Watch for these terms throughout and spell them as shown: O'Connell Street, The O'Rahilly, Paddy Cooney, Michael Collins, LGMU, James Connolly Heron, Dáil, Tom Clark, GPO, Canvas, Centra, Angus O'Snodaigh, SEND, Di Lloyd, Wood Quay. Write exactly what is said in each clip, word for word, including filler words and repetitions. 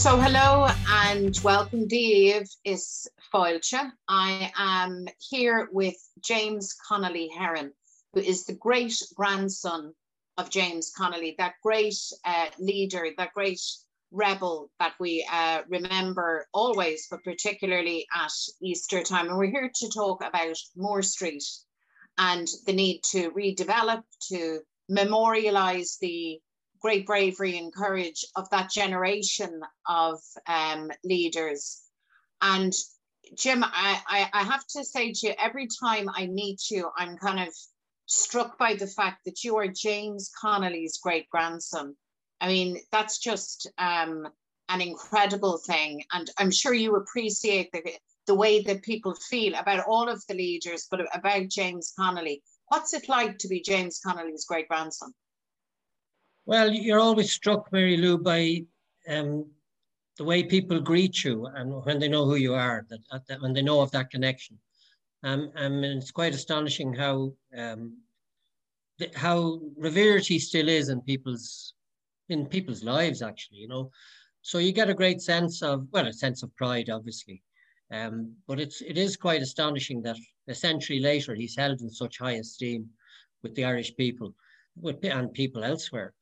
So hello and welcome. Díobh is Fáilte. I am here with James Connolly Heron, who is the great grandson of James Connolly, that great uh, leader, that great rebel that we uh, remember always, but particularly at Easter time. And we're here to talk about Moore Street and the need to redevelop, to memorialise the great bravery and courage of that generation of um, leaders. And Jim, I, I, I have to say to you, every time I meet you, I'm kind of struck by the fact that you are James Connolly's great grandson. I mean, that's just um, an incredible thing. And I'm sure you appreciate the, the way that people feel about all of the leaders, but about James Connolly. What's it like to be James Connolly's great grandson? Well, you're always struck, Mary Lou, by um, the way people greet you, and when they know who you are, that, that when they know of that connection. Um, and it's quite astonishing how um, th- how revered he still is in people's in people's lives, actually. You know, so you get a great sense of well, a sense of pride, obviously. Um, but it's it is quite astonishing that a century later he's held in such high esteem with the Irish people, with and people elsewhere.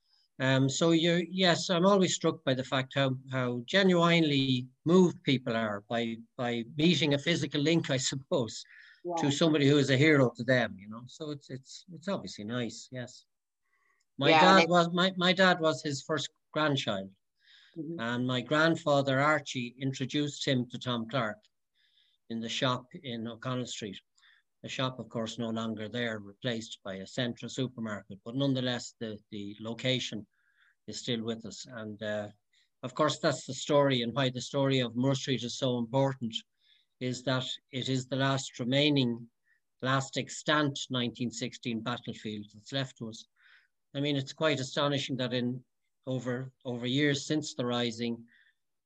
Um, so you, yes, I'm always struck by the fact how how genuinely moved people are by by meeting a physical link, I suppose, yeah, to somebody who is a hero to them. You know, so it's it's it's obviously nice. Yes, my yeah, dad was my, my dad was his first grandchild, mm-hmm. and my grandfather Archie introduced him to Tom Clark in the shop in O'Connell Street. The shop, of course, no longer there, replaced by a Centra supermarket. But nonetheless, the, the location is still with us. And uh, of course, that's the story, and why the story of Moore Street is so important, is that it is the last remaining, last extant nineteen sixteen battlefield that's left to us. I mean, it's quite astonishing that in over, over years since the Rising,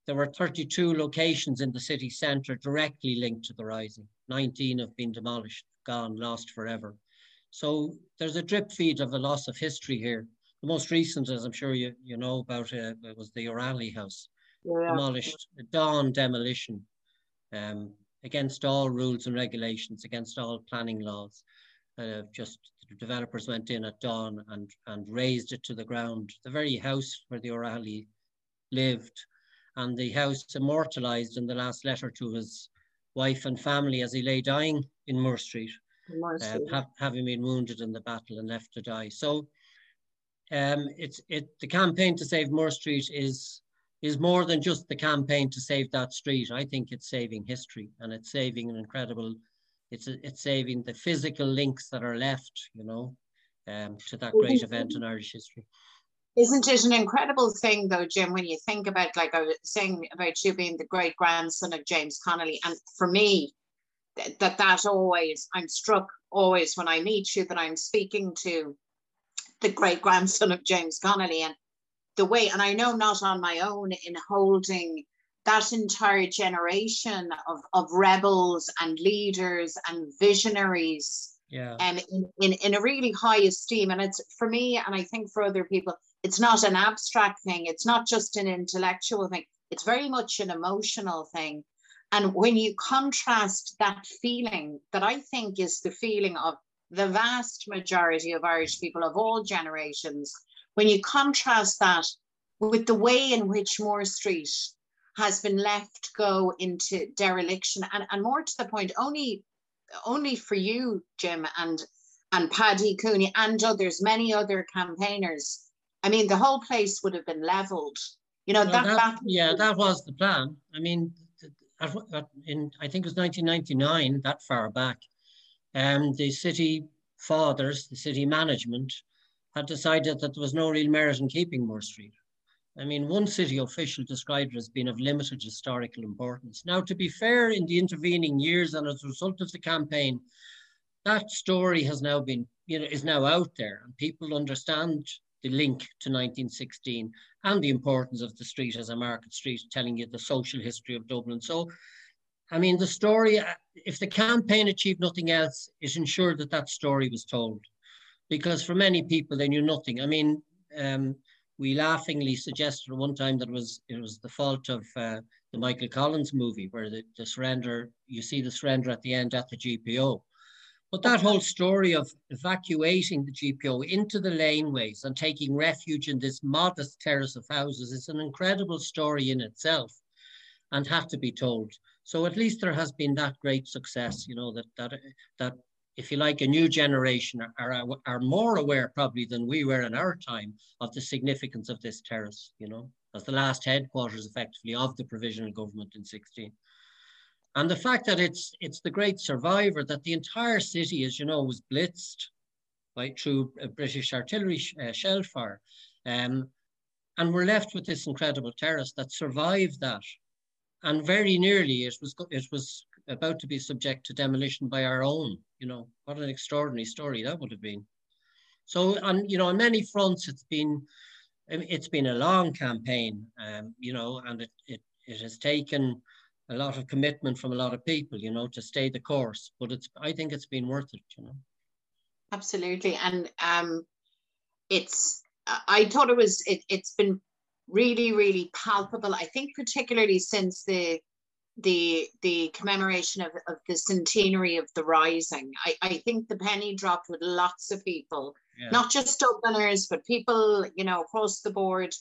there were thirty-two locations in the city centre directly linked to the Rising. nineteen have been demolished, gone, lost forever. So there's a drip feed of the loss of history here. The most recent, as I'm sure you, you know about, uh, was the O'Rahilly house. Yeah. Demolished, dawn demolition, um, against all rules and regulations, against all planning laws. Uh, just the developers went in at dawn and, and razed it to the ground. The very house where the O'Rahilly lived, and the house immortalised in the last letter to his wife and family as he lay dying in Moore Street, Moore Street. Uh, ha- having been wounded in the battle and left to die. So um, it's it the campaign to save Moore Street is is more than just the campaign to save that street. I think it's saving history, and it's saving an incredible, it's it's saving the physical links that are left, you know, um, to that great event in Irish history. Isn't it an incredible thing, though, Jim, when you think about, like I was saying about you being the great grandson of James Connolly, and for me, that that, that always, I'm struck always when I meet you that I'm speaking to the great grandson of James Connolly, and the way, and I know not on my own, in holding that entire generation of, of rebels and leaders and visionaries, yeah, and in, in, in a really high esteem. And it's, for me, and I think for other people, it's not an abstract thing. It's not just an intellectual thing. It's very much an emotional thing. And when you contrast that feeling, that I think is the feeling of the vast majority of Irish people of all generations, when you contrast that with the way in which Moore Street has been left go into dereliction, and, and more to the point, only, only for you, Jim, and, and Paddy Cooney and others, many other campaigners, I mean, the whole place would have been levelled. You know, well, that, that yeah, that was the plan. I mean, at, at, in I think it was nineteen ninety-nine, that far back, um, the city fathers, the city management, had decided that there was no real merit in keeping Moore Street. I mean, one city official described it as being of limited historical importance. Now, to be fair, in the intervening years and as a result of the campaign, that story has now been, you know, is now out there, and people understand the link to nineteen sixteen and the importance of the street as a market street, telling you the social history of Dublin. So, I mean, the story, if the campaign achieved nothing else, it ensured that that story was told, because for many people, they knew nothing. I mean, um, we laughingly suggested at one time that it was it was the fault of uh, the Michael Collins movie, where the, the surrender, you see the surrender at the end at the G P O. But that whole story of evacuating the G P O into the laneways and taking refuge in this modest terrace of houses is an incredible story in itself and had to be told. So at least there has been that great success, you know, that that that if you like, a new generation are, are more aware probably than we were in our time of the significance of this terrace, you know, as the last headquarters effectively of the provisional government in sixteen. And the fact that it's it's the great survivor, that the entire city, as you know, was blitzed by through British artillery sh uh, shell fire. Um, and we're left with this incredible terrace that survived that. And very nearly it was, it was about to be subject to demolition by our own, you know, what an extraordinary story that would have been. So, on, you know, on many fronts, it's been, it's been a long campaign, um, you know, and it, it, it has taken a lot of commitment from a lot of people, you know, to stay the course, but it's, I think it's been worth it, you know. Absolutely. And um, it's, I thought it was, it, it's been really, really palpable, I think, particularly since the the the commemoration of, of the centenary of the Rising. I, I think the penny dropped with lots of people, yeah. Not just Dubliners, but people, you know, across the board,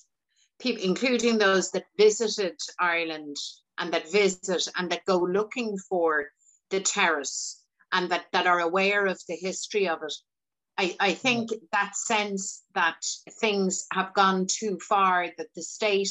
people, including those that visited Ireland and that visit and that go looking for the terrace and that, that are aware of the history of it. I, I think that sense that things have gone too far, that the state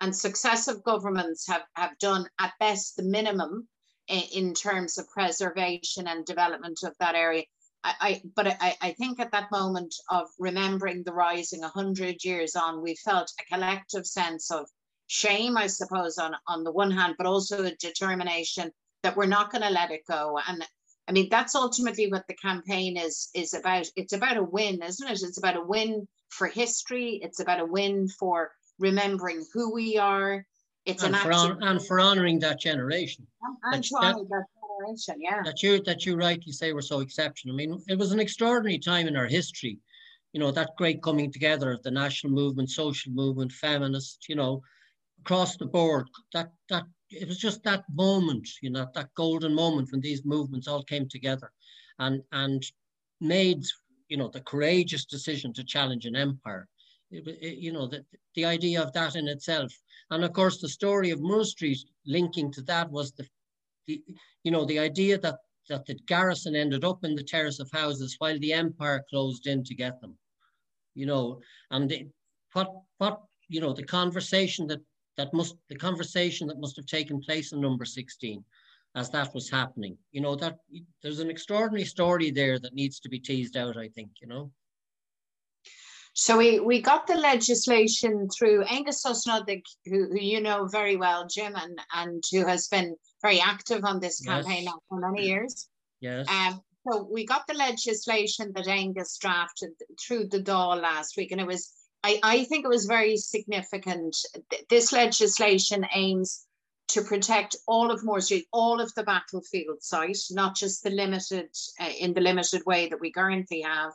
and successive governments have, have done at best the minimum in, in terms of preservation and development of that area. I, I, but I, I think at that moment of remembering the Rising a hundred years on, we felt a collective sense of shame, I suppose, on, on the one hand, but also a determination that we're not going to let it go. And I mean, that's ultimately what the campaign is, is about. It's about a win, isn't it? It's about a win for history. It's about a win for remembering who we are. It's and an for action. On, and for honouring that generation. And, and that, to honour that generation, yeah. That you, that you rightly say were so exceptional. I mean, it was an extraordinary time in our history. You know, that great coming together of the national movement, social movement, feminist, you know, across the board. That, that, it was just that moment, you know, that golden moment when these movements all came together and, and made, you know, the courageous decision to challenge an empire. It, it, you know, the, the idea of that in itself. And of course, the story of Moore Street linking to that was the, the you know, the idea that, that the garrison ended up in the terrace of houses while the empire closed in to get them, you know, and it, what, what, you know, the conversation that, that must, the conversation that must have taken place in number sixteen as that was happening, you know, that there's an extraordinary story there that needs to be teased out, I think, you know. So we, we got the legislation through Angus O'Snodaigh, who, who you know very well, Jim, and, and who has been very active on this campaign yes. for many years. Yes. Um, so we got the legislation that Angus drafted through the Dáil last week, and it was, I, I think it was very significant. This legislation aims to protect all of Moore Street, all of the battlefield site, not just the limited, uh, in the limited way that we currently have.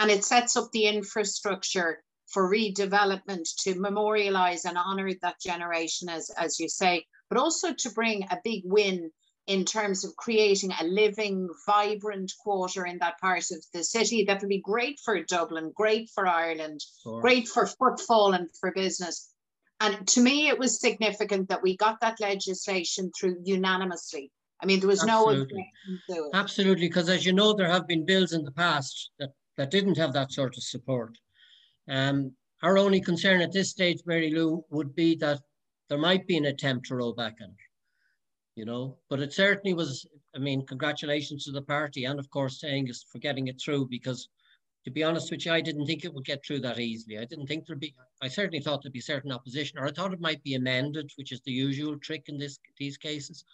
And it sets up the infrastructure for redevelopment to memorialise and honour that generation, as, as you say, but also to bring a big win in terms of creating a living, vibrant quarter in that part of the city. That would be great for Dublin, great for Ireland, sure. Great for footfall and for business. And to me, it was significant that we got that legislation through unanimously. I mean, there was Absolutely. no objection to it. Absolutely, because as you know, there have been bills in the past that that didn't have that sort of support. Um, our only concern at this stage, Mary Lou, would be that there might be an attempt to roll back on it, you know, but it certainly was, I mean, congratulations to the party and of course to Angus for getting it through, because to be honest with you, I didn't think it would get through that easily. I didn't think there'd be, I certainly thought there'd be certain opposition, or I thought it might be amended, which is the usual trick in this, these cases.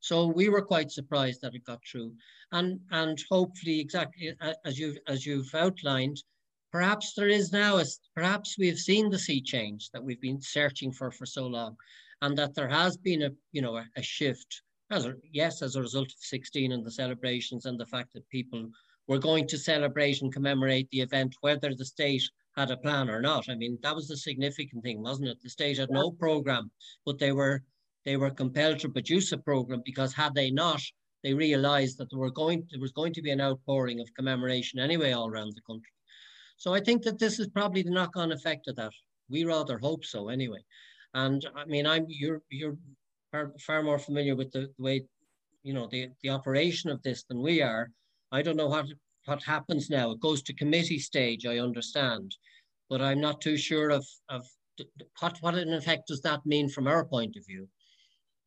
So we were quite surprised that it got through, and and hopefully exactly as you've as you've outlined, perhaps there is now a, perhaps we have seen the sea change that we've been searching for for so long, and that there has been a you know a, a shift as a, yes as a result of sixteen and the celebrations and the fact that people were going to celebrate and commemorate the event whether the state had a plan or not. I mean, that was the significant thing, wasn't it? The state had no program, but they were they were compelled to produce a program, because had they not, they realized that there were going there was going to be an outpouring of commemoration anyway all around the country. So I think that this is probably the knock-on effect of that. We rather hope so, anyway. And I mean, I'm you're you're far, far more familiar with the, the way, you know, the the operation of this than we are. I don't know what what happens now. It goes to committee stage, I understand, but I'm not too sure of of what what in effect does that mean from our point of view.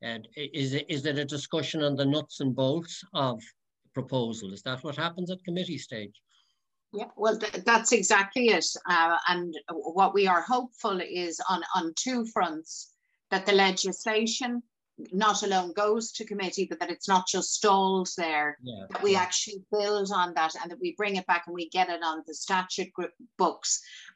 And is it is it a discussion on the nuts and bolts of the proposal? Is that what happens at committee stage? Yeah, well, th that's exactly it. Uh, and what we are hopeful is on, on two fronts, that the legislation not alone goes to committee, but that it's not just stalled there, yeah, that we yeah. actually build on that, and that we bring it back and we get it on the statute group books.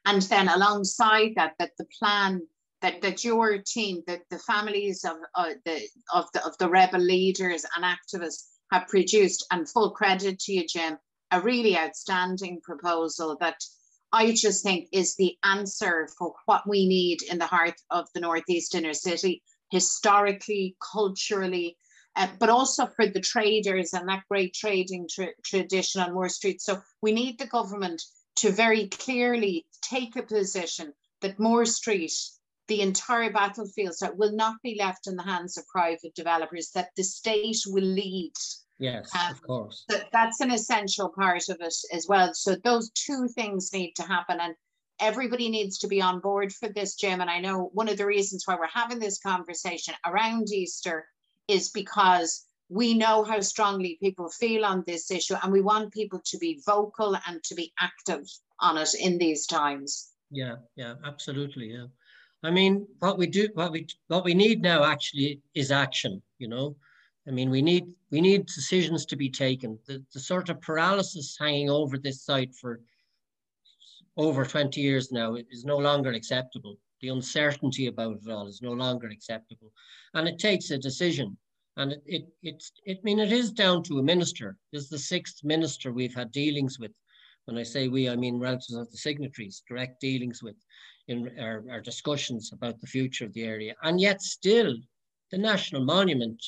And then alongside that, that the plan that, that your team, that the families of, uh, the, of, the, of the rebel leaders and activists have produced, and full credit to you, Jim, a really outstanding proposal that I just think is the answer for what we need in the heart of the Northeast inner city, historically, culturally, uh, but also for the traders and that great trading tra tradition on Moore Street. So we need the government to very clearly take a position that Moore Street, the entire battlefield, that will not be left in the hands of private developers, that the state will lead. Yes, um, of course. Th that's an essential part of it as well. So those two things need to happen, and everybody needs to be on board for this, Jim. And I know one of the reasons why we're having this conversation around Easter is because we know how strongly people feel on this issue, and we want people to be vocal and to be active on it in these times. Yeah, yeah, absolutely. Yeah, I mean, what we do, what we what we need now actually is action. You know. I mean, we need we need decisions to be taken. The, the sort of paralysis hanging over this site for over twenty years now is no longer acceptable. The uncertainty about it all is no longer acceptable. And it takes a decision. And it, it, it's, it, I mean, it is down to a minister. This is the sixth minister we've had dealings with. When I say we, I mean relatives of the signatories, direct dealings with in our, our discussions about the future of the area. And yet still, the National Monument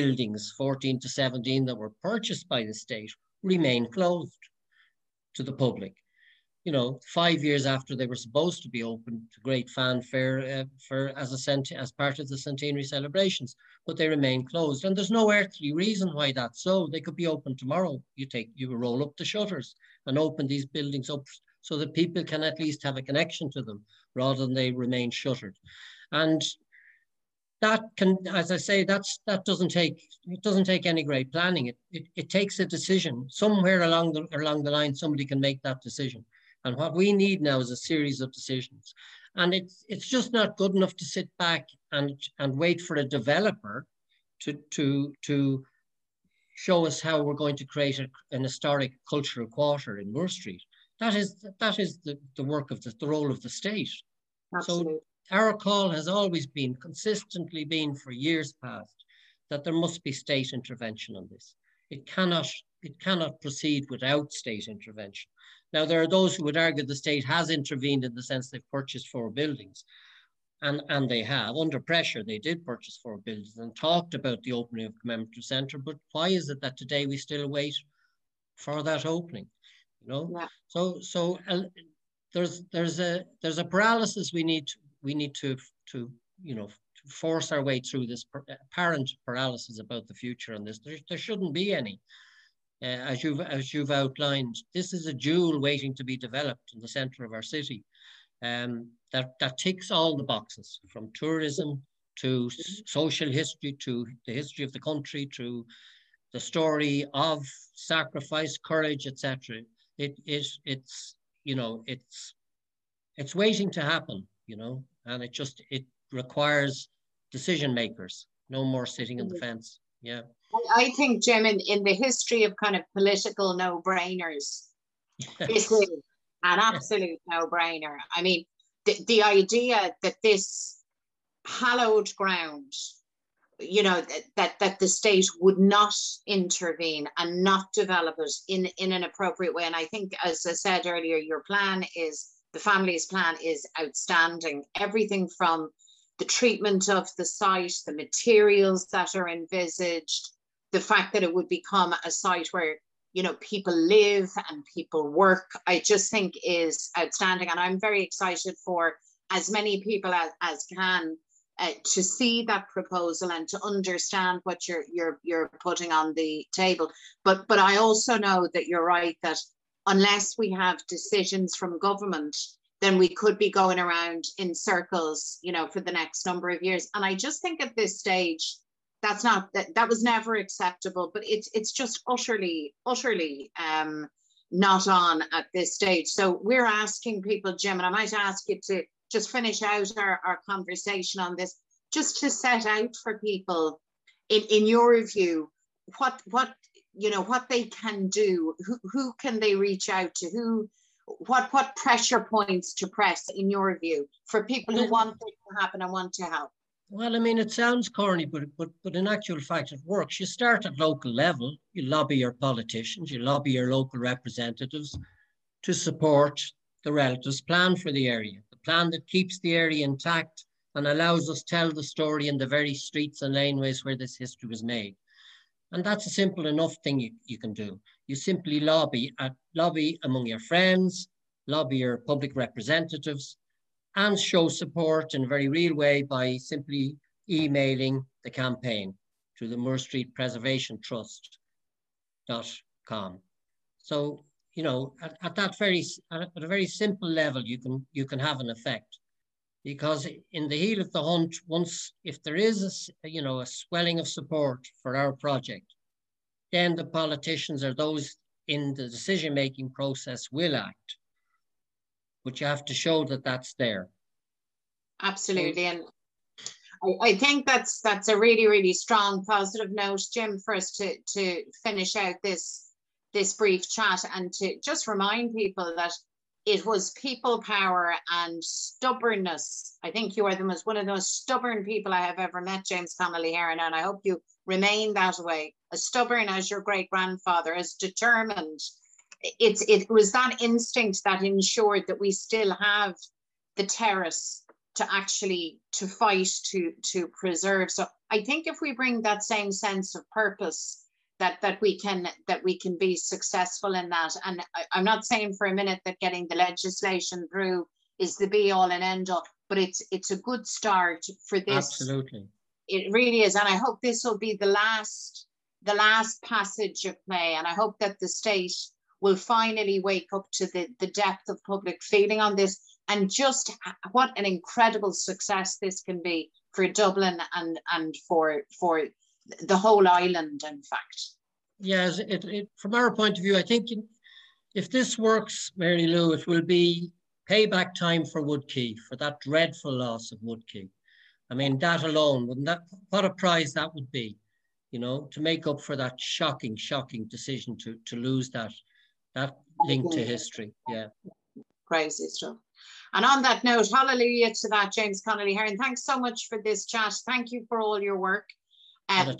buildings fourteen to seventeen that were purchased by the state remain closed to the public. You know, five years after they were supposed to be open to great fanfare uh, for as a cent as part of the centenary celebrations, but they remain closed. And there's no earthly reason why that's so. They could be open tomorrow. You take you roll up the shutters and open these buildings up so that people can at least have a connection to them, rather than they remain shuttered. And that can, as I say, that's that doesn't take it doesn't take any great planning. It, it it takes a decision somewhere along the along the line. Somebody can make that decision, and what we need now is a series of decisions. And it's it's just not good enough to sit back and and wait for a developer to to to show us how we're going to create a, an historic cultural quarter in Moore Street. That is that is the the work of the, the role of the state. Absolutely. So, our call has always been, consistently been for years past, that there must be state intervention on this. It cannot, it cannot proceed without state intervention. Now, there are those who would argue the state has intervened in the sense they've purchased four buildings, and, and they have. Under pressure, they did purchase four buildings and talked about the opening of the commemorative centre, but why is it that today we still wait for that opening? You know? Yeah. So, so uh, there's, there's, a, there's a paralysis we need to, We need to, to you know, to force our way through this apparent paralysis about the future on this. There, there shouldn't be any, uh, as you've as you've outlined. This is a jewel waiting to be developed in the centre of our city, um, that that ticks all the boxes, from tourism to social history to the history of the country to the story of sacrifice, courage, et cetera. It it it's you know it's it's waiting to happen, you know. And it just, it requires decision makers, no more sitting on the fence. Yeah. I think, Jim, in, in the history of kind of political no-brainers, this is an absolute no-brainer. I mean, the, the idea that this hallowed ground, you know, that, that, that the state would not intervene and not develop it in, in an appropriate way. And I think, as I said earlier, your plan is The family's plan is outstanding. Everything from the treatment of the site, the materials that are envisaged, the fact that it would become a site where, you know, people live and people work, I just think is outstanding. And I'm very excited for as many people as, as can uh, to see that proposal and to understand what you're you're you're putting on the table. But but I also know that you're right, that unless we have decisions from government, then we could be going around in circles, you know, for the next number of years. And I just think at this stage, that's not, that, that was never acceptable, but it's it's just utterly, utterly um, not on at this stage. So we're asking people, Jim, and I might ask you to just finish out our, our conversation on this, just to set out for people, in, in your view, what, what, you know, what they can do, who, who can they reach out to, who, what, what pressure points to press, in your view, for people who want things to happen and want to help. Well, I mean, it sounds corny, but, but, but in actual fact, it works. You start at local level, you lobby your politicians, you lobby your local representatives to support the relatives' plan for the area, the plan that keeps the area intact and allows us to tell the story in the very streets and laneways where this history was made. And that's a simple enough thing you, you can do. You simply lobby, at, lobby among your friends, lobby your public representatives, and show support in a very real way by simply emailing the campaign to the Moore Street Preservation Trust dot com. So, you know, at, at that very, at a very simple level, you can, you can have an effect, because in the heel of the hunt, once, if there is a, you know, a swelling of support for our project, then the politicians or those in the decision-making process will act. But you have to show that that's there. Absolutely. And I, I think that's that's a really, really strong positive note, Jim, for us to, to finish out this, this brief chat, and to just remind people that it was people power and stubbornness. I think you are the most, one of the most stubborn people I have ever met, James Connolly Heron, and I hope you remain that way, as stubborn as your great-grandfather, as determined. It's, it was that instinct that ensured that we still have the terrace to actually to fight, to, to preserve. So I think if we bring that same sense of purpose, that, that we can, that we can be successful in that. And I, I'm not saying for a minute that getting the legislation through is the be all and end all, but it's, it's a good start for this. Absolutely. It really is. And I hope this will be the last, the last passage of May. And I hope that the state will finally wake up to the, the depth of public feeling on this, and just what an incredible success this can be for Dublin and, and for, for the whole island, in fact. Yes, it, it, from our point of view, I think if this works, Mary Lou, it will be payback time for Wood Quay, for that dreadful loss of Wood Quay. I mean, that alone, wouldn't that, what a prize that would be, you know, to make up for that shocking, shocking decision to, to lose that. That link to history, yeah. Crazy stuff. And on that note, hallelujah to that, James Connolly Heron. Thanks so much for this chat. Thank you for all your work. Uh,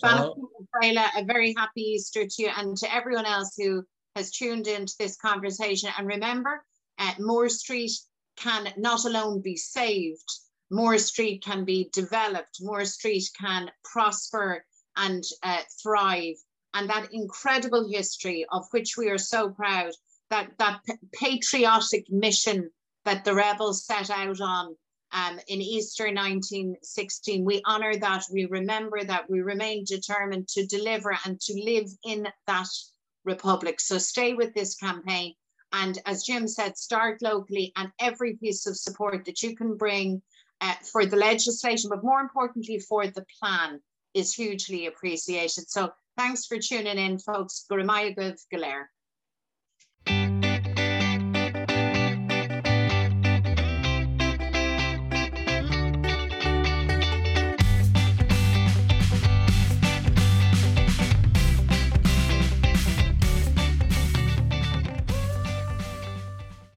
a very happy Easter to you, and to everyone else who has tuned into this conversation. And remember, uh, Moore Street can not alone be saved, Moore Street can be developed, Moore Street can prosper and uh, thrive. And that incredible history of which we are so proud, that, that patriotic mission that the rebels set out on um, in Easter nineteen sixteen, we honour that, we remember that, we remain determined to deliver and to live in that republic. So stay with this campaign. And as Jim said, start locally, and every piece of support that you can bring uh, for the legislation, but more importantly for the plan, is hugely appreciated. So thanks for tuning in, folks. Gurmaya Gav Galer.